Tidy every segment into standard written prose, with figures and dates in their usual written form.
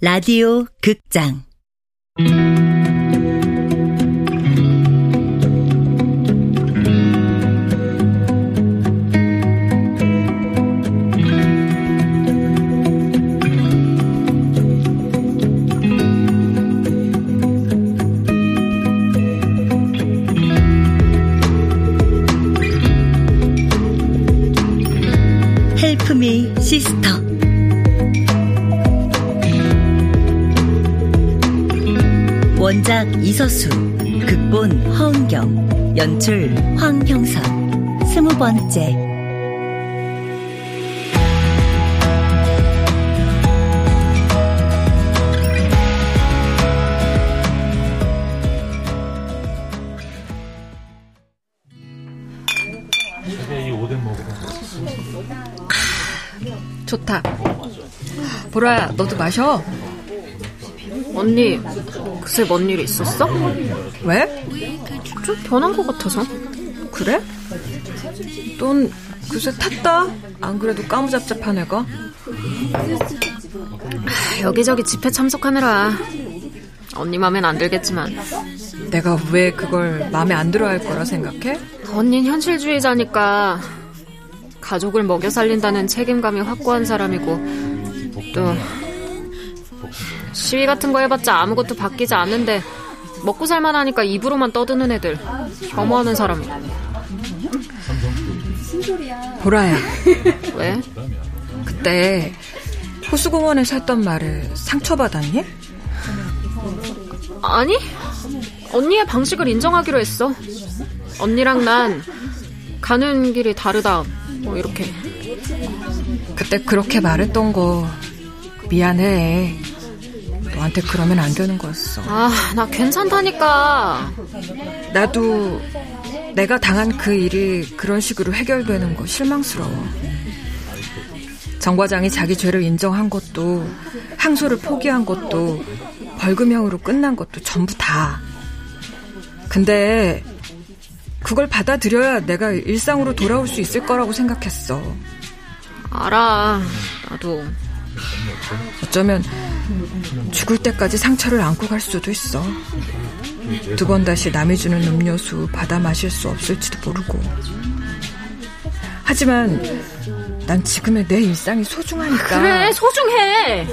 라디오 극장 헬프미 시스터 원작 이서수, 극본 허은경, 연출 황경섭, 20번째. 좋다. 보라야, 너도 마셔. 언니, 글쎄 뭔 일이 있었어? 왜? 좀 변한 것 같아서. 그래? 넌 글쎄 탔다. 안 그래도 까무잡잡한 애가. 여기저기 집회 참석하느라 언니 맘엔 안 들겠지만. 내가 왜 그걸 맘에 안 들어 할 거라 생각해? 언니는 현실주의자니까 가족을 먹여 살린다는 책임감이 확고한 사람이고, 또 시위 같은 거 해봤자 아무것도 바뀌지 않는데 먹고 살만하니까 입으로만 떠드는 애들 혐오하는 사람이. 보라야. 왜? 그때 호수공원에서 했던 말을 상처받았니? 아니, 언니의 방식을 인정하기로 했어. 언니랑 난 가는 길이 다르다, 뭐 이렇게. 그때 그렇게 말했던 거 미안해. 너한테 그러면 안 되는 거였어. 아, 나 괜찮다니까. 나도 내가 당한 그 일이 그런 식으로 해결되는 거 실망스러워. 정 과장이 자기 죄를 인정한 것도, 항소를 포기한 것도, 벌금형으로 끝난 것도 전부 다. 근데 그걸 받아들여야 내가 일상으로 돌아올 수 있을 거라고 생각했어. 알아, 나도. 어쩌면 죽을 때까지 상처를 안고 갈 수도 있어. 2번 다시 남이 주는 음료수 받아 마실 수 없을지도 모르고. 하지만 난 지금의 내 일상이 소중하니까. 그래, 소중해.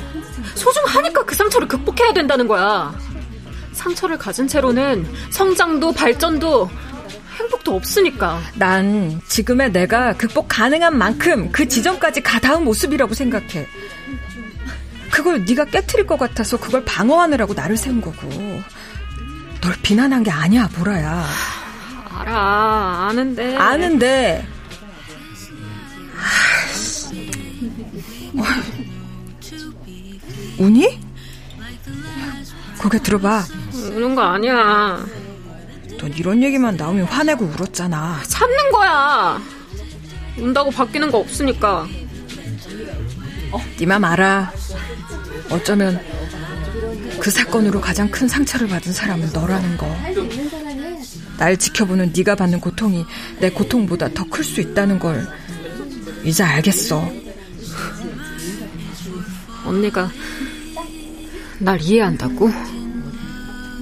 소중하니까 그 상처를 극복해야 된다는 거야. 상처를 가진 채로는 성장도 발전도 행복도 없으니까. 난 지금의 내가 극복 가능한 만큼 그 지점까지 가다운 모습이라고 생각해. 그걸 네가 깨트릴 것 같아서 그걸 방어하느라고 나를 세운 거고. 널 비난한 게 아니야, 보라야. 알아, 아는데. 아는데. 우니? 고개 들어봐. 우는 거 아니야. 넌 이런 얘기만 나오면 화내고 울었잖아. 참는 거야. 운다고 바뀌는 거 없으니까. 네 맘 알아. 어쩌면 그 사건으로 가장 큰 상처를 받은 사람은 너라는 거. 날 지켜보는 네가 받는 고통이 내 고통보다 더 클 수 있다는 걸 이제 알겠어. 언니가 날 이해한다고?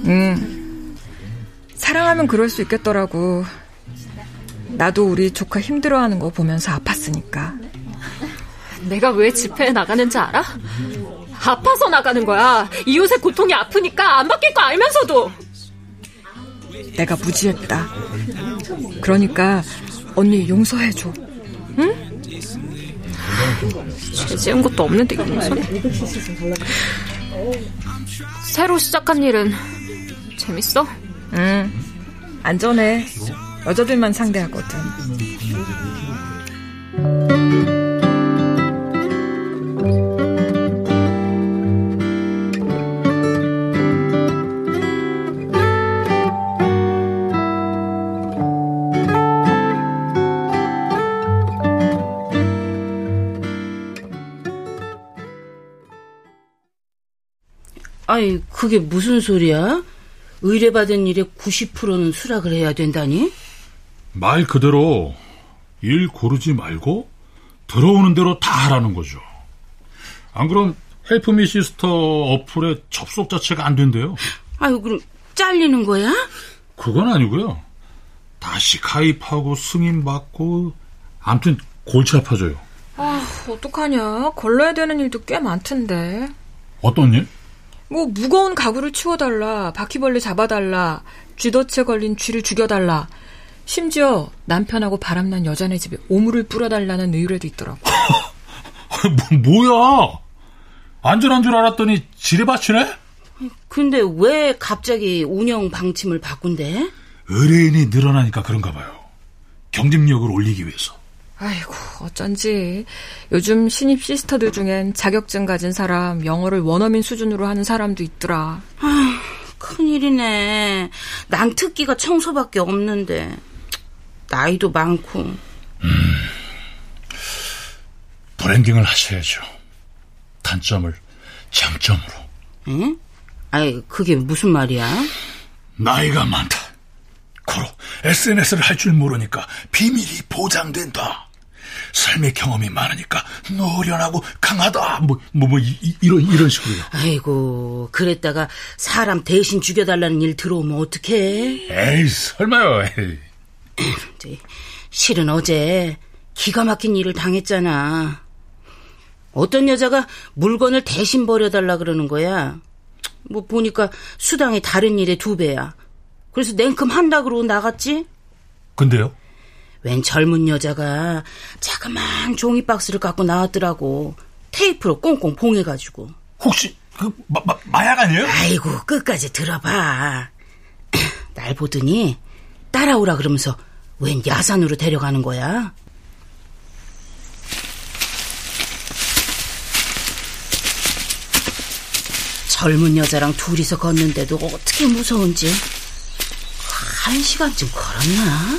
응. 사랑하면 그럴 수 있겠더라고. 나도 우리 조카 힘들어하는 거 보면서 아팠으니까. 내가 왜 집회에 나가는지 알아? 아파서 나가는 거야. 이웃의 고통이 아프니까 안 바뀔 거 알면서도. 내가 무지했다. 그러니까 언니 용서해줘. 응? 죄 지은 것도 없는데 용서해. 새로 시작한 일은 재밌어? 응. 안전해. 여자들만 상대하거든. 아이, 그게 무슨 소리야? 의뢰받은 일의 90%는 수락을 해야 된다니? 말 그대로 일 고르지 말고 들어오는 대로 다 하라는 거죠. 안 그럼 헬프미 시스터 어플에 접속 자체가 안 된대요. 아유, 그럼 잘리는 거야? 그건 아니고요. 다시 가입하고 승인받고 아무튼 골치 아파져요. 아, 어떡하냐. 걸러야 되는 일도 꽤 많던데. 어떤 일? 뭐 무거운 가구를 치워달라, 바퀴벌레 잡아달라, 쥐덫에 걸린 쥐를 죽여달라, 심지어 남편하고 바람난 여자네 집에 오물을 뿌려달라는 의뢰도 있더라고. 뭐야? 안전한 줄 알았더니 지뢰밭이네? 근데 왜 갑자기 운영 방침을 바꾼대? 의뢰인이 늘어나니까 그런가 봐요. 경쟁력을 올리기 위해서. 아이고, 어쩐지 요즘 신입 시스터들 중엔 자격증 가진 사람, 영어를 원어민 수준으로 하는 사람도 있더라. 아휴, 큰일이네. 난 특기가 청소밖에 없는데. 나이도 많고. 브랜딩을 하셔야죠. 단점을 장점으로. 응? 아이, 그게 무슨 말이야? 나이가 많다. 고로 SNS를 할 줄 모르니까 비밀이 보장된다. 삶의 경험이 많으니까 노련하고 강하다. 이런 식으로요. 아이고, 그랬다가 사람 대신 죽여달라는 일 들어오면 어떡해? 에이, 설마요. 에이. 실은 어제 기가 막힌 일을 당했잖아. 어떤 여자가 물건을 대신 버려달라 그러는 거야. 뭐 보니까 수당이 다른 일의 2배야. 그래서 냉큼 한다 그러고 나갔지? 근데요? 웬 젊은 여자가 자그마한 종이 박스를 갖고 나왔더라고. 테이프로 꽁꽁 봉해가지고. 혹시 그 마약 아니에요? 아이고, 끝까지 들어봐. 날 보더니 따라오라 그러면서 웬 야산으로 데려가는 거야. 젊은 여자랑 둘이서 걷는데도 어떻게 무서운지. 1시간쯤 걸었나?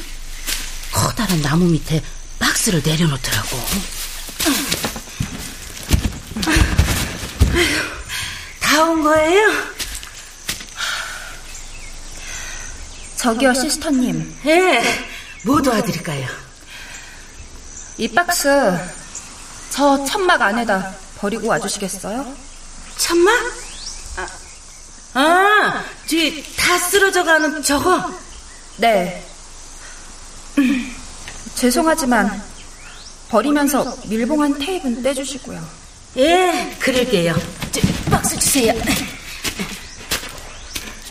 커다란 나무 밑에 박스를 내려놓더라고. 다 온 거예요? 저기요, 시스터님. 예, 뭐 도와드릴까요? 이 박스 저 천막 안에다 버리고 와주시겠어요? 천막? 아, 뒤 다 쓰러져가는 저거? 네. 죄송하지만 버리면서 밀봉한 테이프는 떼주시고요. 예, 그럴게요. 박스 주세요.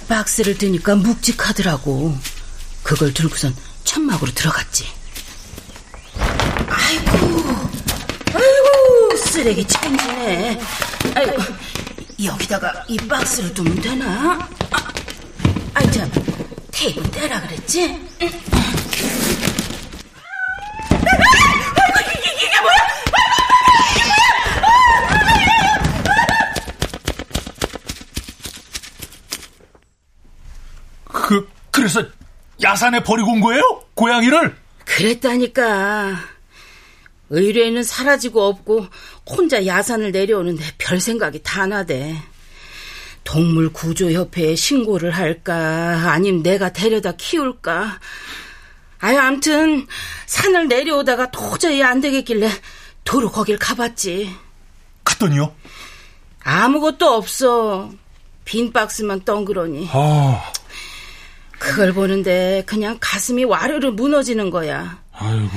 박스를 드니까 묵직하더라고. 그걸 들고선 천막으로 들어갔지. 아이고, 쓰레기 천지네. 아이고, 여기다가 이 박스를 두면 되나? 아이 참, 테이프 떼라 그랬지? 이게 뭐야? 그래서 야산에 버리고 온 거예요? 고양이를? 그랬다니까. 의뢰인은 사라지고 없고 혼자 야산을 내려오는데 별 생각이 다 나대. 동물구조협회에 신고를 할까, 아님 내가 데려다 키울까. 아유, 암튼 산을 내려오다가 도저히 안 되겠길래 도로 거길 가봤지. 갔더니요? 아무것도 없어. 빈 박스만 덩그러니. 아, 그걸 보는데 그냥 가슴이 와르르 무너지는 거야. 아이고,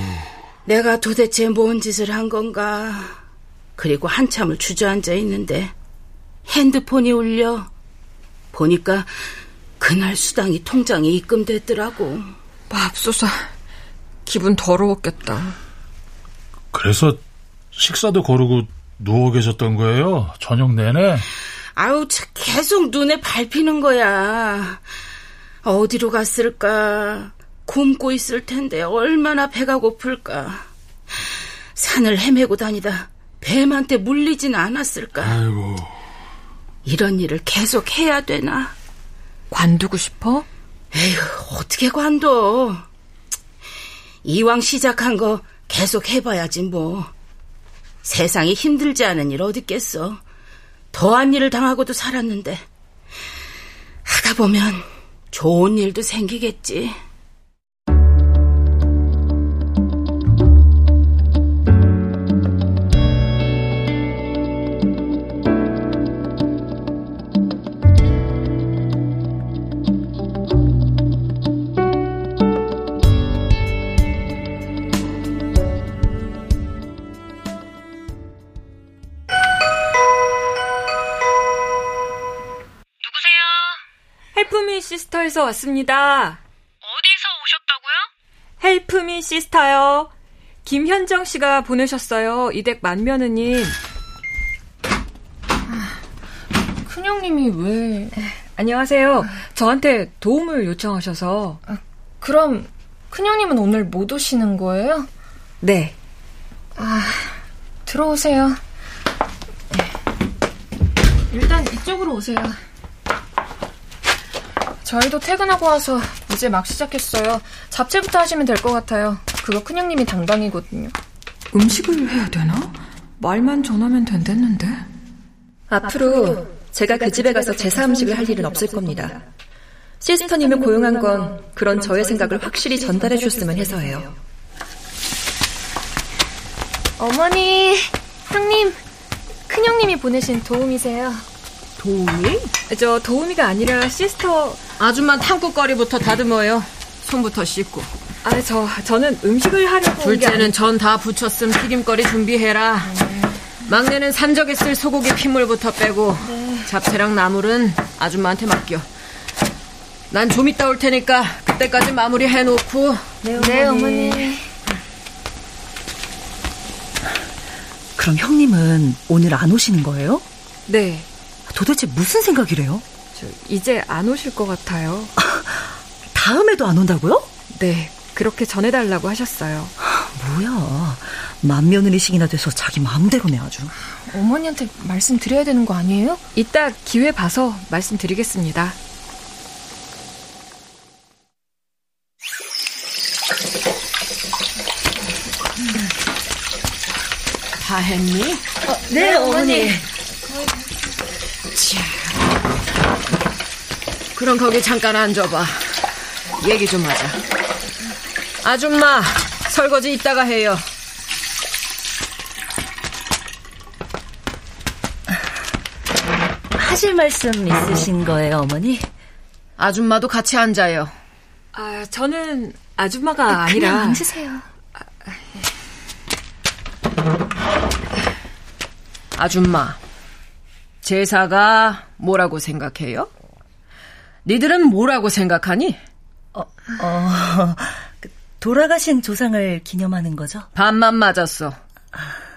내가 도대체 뭔 짓을 한 건가. 그리고 한참을 주저앉아 있는데 핸드폰이 울려. 보니까 그날 수당이 통장에 입금됐더라고. 맙소사, 기분 더러웠겠다. 그래서 식사도 거르고 누워 계셨던 거예요? 저녁 내내? 아유, 계속 눈에 밟히는 거야. 어디로 갔을까? 굶고 있을 텐데 얼마나 배가 고플까? 산을 헤매고 다니다 뱀한테 물리진 않았을까? 아이고, 이런 일을 계속 해야 되나? 관두고 싶어? 에휴, 어떻게 관둬. 이왕 시작한 거 계속 해봐야지 뭐. 세상에 힘들지 않은 일 어딨겠어. 더한 일을 당하고도 살았는데 하다 보면 좋은 일도 생기겠지. 시스터에서 왔습니다. 어디서 오셨다고요? 헬프미 시스터요. 김현정 씨가 보내셨어요. 이댁 만며느님. 큰형님이 왜... 안녕하세요. 저한테 도움을 요청하셔서. 그럼 큰형님은 오늘 못 오시는 거예요? 네. 들어오세요. 일단 이쪽으로 오세요. 저희도 퇴근하고 와서 이제 막 시작했어요. 잡채부터 하시면 될 것 같아요. 그거 큰형님이 담당이거든요. 음식을 해야 되나? 말만 전하면 된댔는데. 앞으로 제가 그 집에 가서 제사 음식을 할 일은 없을 겁니다. 시스터님을 고용한 건 그런 저의 생각을 확실히 전달해 주셨으면 해서 해요. 어머니, 형님, 큰형님이 보내신 도우미세요. 도우미? 저 도우미가 아니라 시스터... 아줌마 탕국거리부터 다듬어요. 손부터 씻고. 저는 음식을 하려고... 둘째는 전 다 부쳤음 튀김거리 준비해라. 막내는 산적에 쓸 소고기 핏물부터 빼고. 잡채랑 나물은 아줌마한테 맡겨. 난 좀 이따 올 테니까 그때까지 마무리 해놓고. 네, 어머니. 그럼 형님은 오늘 안 오시는 거예요? 네. 도대체 무슨 생각이래요? 저 이제 안 오실 것 같아요. 다음에도 안 온다고요? 네, 그렇게 전해달라고 하셨어요. 뭐야, 맏며느리식이나 돼서 자기 마음대로네 아주. 어머니한테 말씀드려야 되는 거 아니에요? 이따 기회 봐서 말씀드리겠습니다. 다 했니? 네, 어머니. 자, 그럼 거기 잠깐 앉아봐. 얘기 좀 하자. 아줌마, 설거지 이따가 해요. 하실 말씀 있으신 거예요, 어머니? 아줌마도 같이 앉아요. 저는 아줌마가 아니라... 그냥 앉으세요. 아줌마, 제사가 뭐라고 생각해요? 니들은 뭐라고 생각하니? 돌아가신 조상을 기념하는 거죠? 반만 맞았어.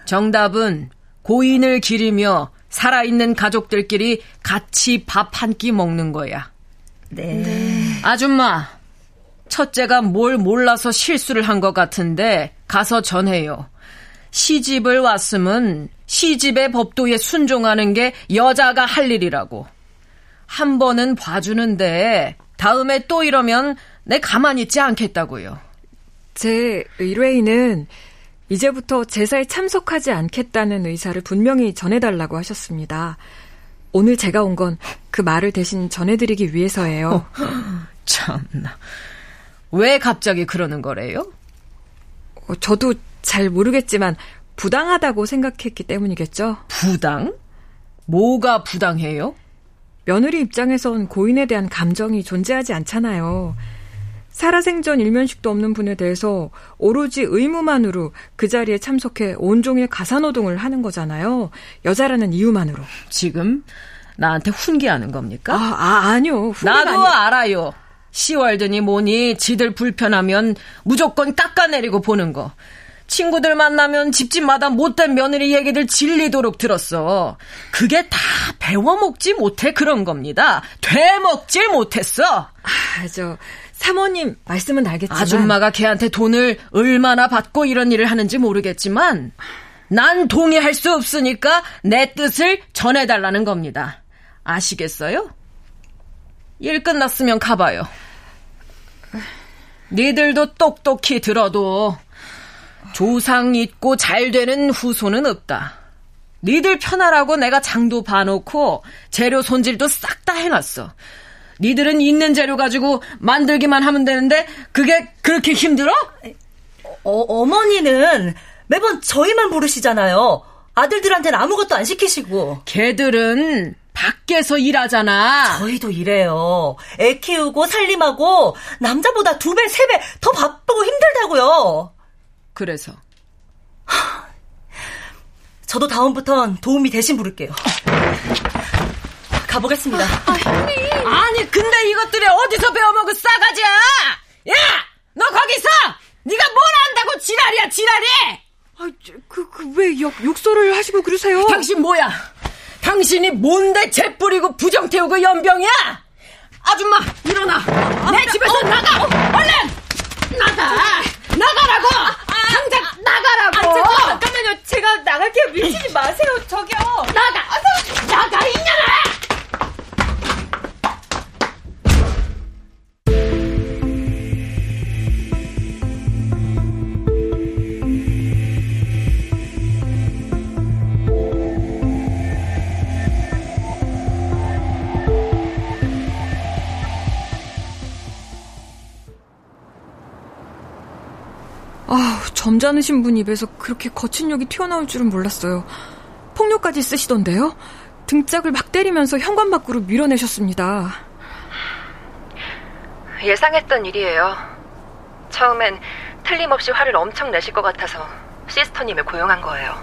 정답은 고인을 기리며 살아있는 가족들끼리 같이 밥 한 끼 먹는 거야. 네. 아줌마, 첫째가 뭘 몰라서 실수를 한 것 같은데 가서 전해요. 시집을 왔으면 시집의 법도에 순종하는 게 여자가 할 일이라고. 한 번은 봐주는데 다음에 또 이러면 내 가만히 있지 않겠다고요. 제 의뢰인은 이제부터 제사에 참석하지 않겠다는 의사를 분명히 전해달라고 하셨습니다. 오늘 제가 온 건 그 말을 대신 전해드리기 위해서예요. 참나, 왜 갑자기 그러는 거래요? 저도 잘 모르겠지만 부당하다고 생각했기 때문이겠죠. 부당? 뭐가 부당해요? 며느리 입장에선 고인에 대한 감정이 존재하지 않잖아요. 살아생전 일면식도 없는 분에 대해서 오로지 의무만으로 그 자리에 참석해 온종일 가사노동을 하는 거잖아요. 여자라는 이유만으로. 지금 나한테 훈계하는 겁니까? 아니요. 나도 알아요. 시월드니 뭐니 지들 불편하면 무조건 깎아내리고 보는 거. 친구들 만나면 집집마다 못된 며느리 얘기들 질리도록 들었어. 그게 다 배워먹지 못해 그런 겁니다. 되먹질 못했어. 사모님 말씀은 알겠지만 아줌마가 걔한테 돈을 얼마나 받고 이런 일을 하는지 모르겠지만 난 동의할 수 없으니까 내 뜻을 전해달라는 겁니다. 아시겠어요? 일 끝났으면 가봐요. 니들도 똑똑히 들어도 조상 있고 잘 되는 후손은 없다. 니들 편하라고 내가 장도 봐놓고 재료 손질도 싹 다 해놨어. 니들은 있는 재료 가지고 만들기만 하면 되는데 그게 그렇게 힘들어? 어머니는 매번 저희만 부르시잖아요. 아들들한테는 아무것도 안 시키시고. 걔들은 밖에서 일하잖아. 저희도 일해요. 애 키우고 살림하고 남자보다 2배, 3배 더 바쁘고 힘들다고요. 그래서 저도 다음부턴 도우미 대신 부를게요. 가보겠습니다. 형님. 아니 근데 이것들이 어디서 배워먹은 싸가지야? 야, 너 거기 있어. 네가 뭘 안다고 지랄이야, 지랄이. 욕설을 하시고 그러세요? 당신 뭐야? 당신이 뭔데 재 뿌리고 부정 태우고 연병이야? 아줌마 일어나. 내 집에서 나가. 얼른 나가. 나가라고. 당장 나가라고. 잠깐만요. 제가 나갈게요. 밀치지 마세요. 저기요. 나가. 나가 이 년아. 점잖으신 분 입에서 그렇게 거친 욕이 튀어나올 줄은 몰랐어요. 폭력까지 쓰시던데요? 등짝을 막 때리면서 현관 밖으로 밀어내셨습니다. 예상했던 일이에요. 처음엔 틀림없이 화를 엄청 내실 것 같아서 시스터님을 고용한 거예요.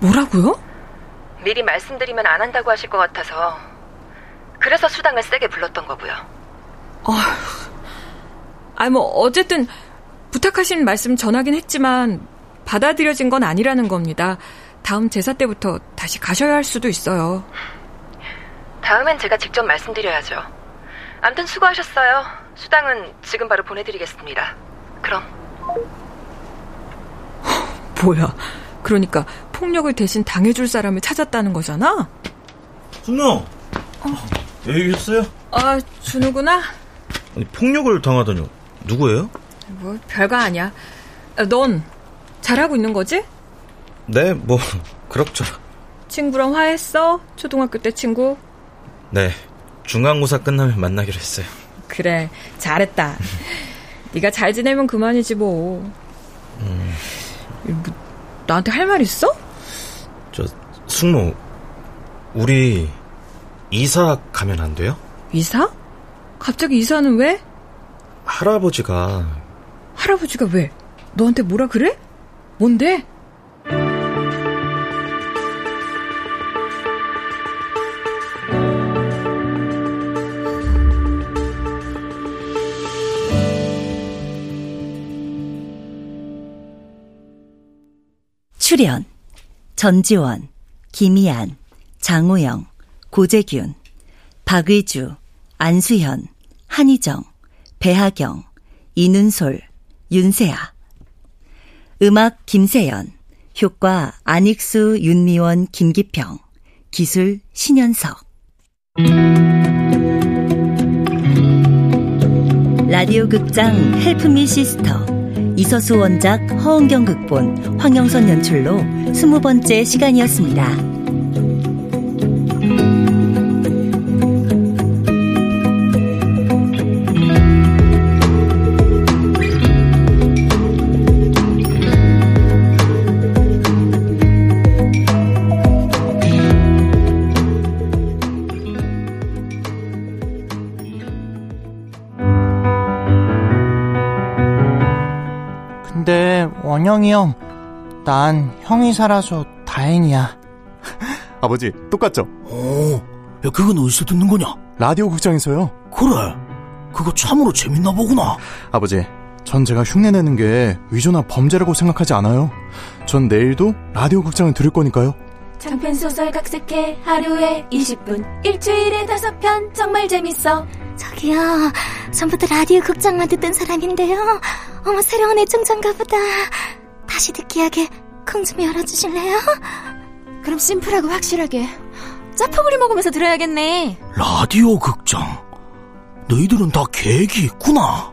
뭐라고요? 미리 말씀드리면 안 한다고 하실 것 같아서 그래서 수당을 세게 불렀던 거고요. 어쨌든 부탁하신 말씀 전하긴 했지만 받아들여진 건 아니라는 겁니다. 다음 제사 때부터 다시 가셔야 할 수도 있어요. 다음엔 제가 직접 말씀드려야죠. 아무튼 수고하셨어요. 수당은 지금 바로 보내드리겠습니다. 그럼. 뭐야. 그러니까 폭력을 대신 당해줄 사람을 찾았다는 거잖아? 준호. 여기 있어요? 준호구나. 아니, 폭력을 당하다뇨. 누구예요? 뭐 별거 아니야. 넌 잘하고 있는 거지? 네, 뭐 그럭저럭. 친구랑 화했어? 초등학교 때 친구? 네, 중간고사 끝나면 만나기로 했어요. 그래, 잘했다. 네가 잘 지내면 그만이지 뭐. 뭐 나한테 할 말 있어? 승모, 우리 이사 가면 안 돼요? 이사? 갑자기 이사는 왜? 할아버지가 왜? 너한테 뭐라 그래? 뭔데? 출연 전지원, 김이안, 장호영, 고재균, 박의주, 안수현, 한희정, 배하경, 이은솔, 윤세아. 음악 김세연, 효과 안익수, 윤미원, 김기평, 기술 신현석. 라디오 극장 헬프미 시스터, 이서수 원작, 허은경 극본, 황영선 연출로 20번째 시간이었습니다. 원영이 형, 난 형이 살아서 다행이야. 아버지, 똑같죠? 오, 야, 그건 어디서 듣는 거냐? 라디오 극장에서요. 그래, 그거 참으로 재밌나 보구나. 아버지, 전 제가 흉내내는 게 위조나 범죄라고 생각하지 않아요. 전 내일도 라디오 극장을 들을 거니까요. 장편소설 각색해 하루에 20분, 일주일에 5편, 정말 재밌어. 저기요, 전부터 라디오 극장만 듣던 사람인데요. 어머, 새로운 애청자인가 보다. 다시 듣기하게 콩 좀 열어주실래요? 그럼 심플하고 확실하게 짜파구리 먹으면서 들어야겠네. 라디오 극장, 너희들은 다 계획이 있구나.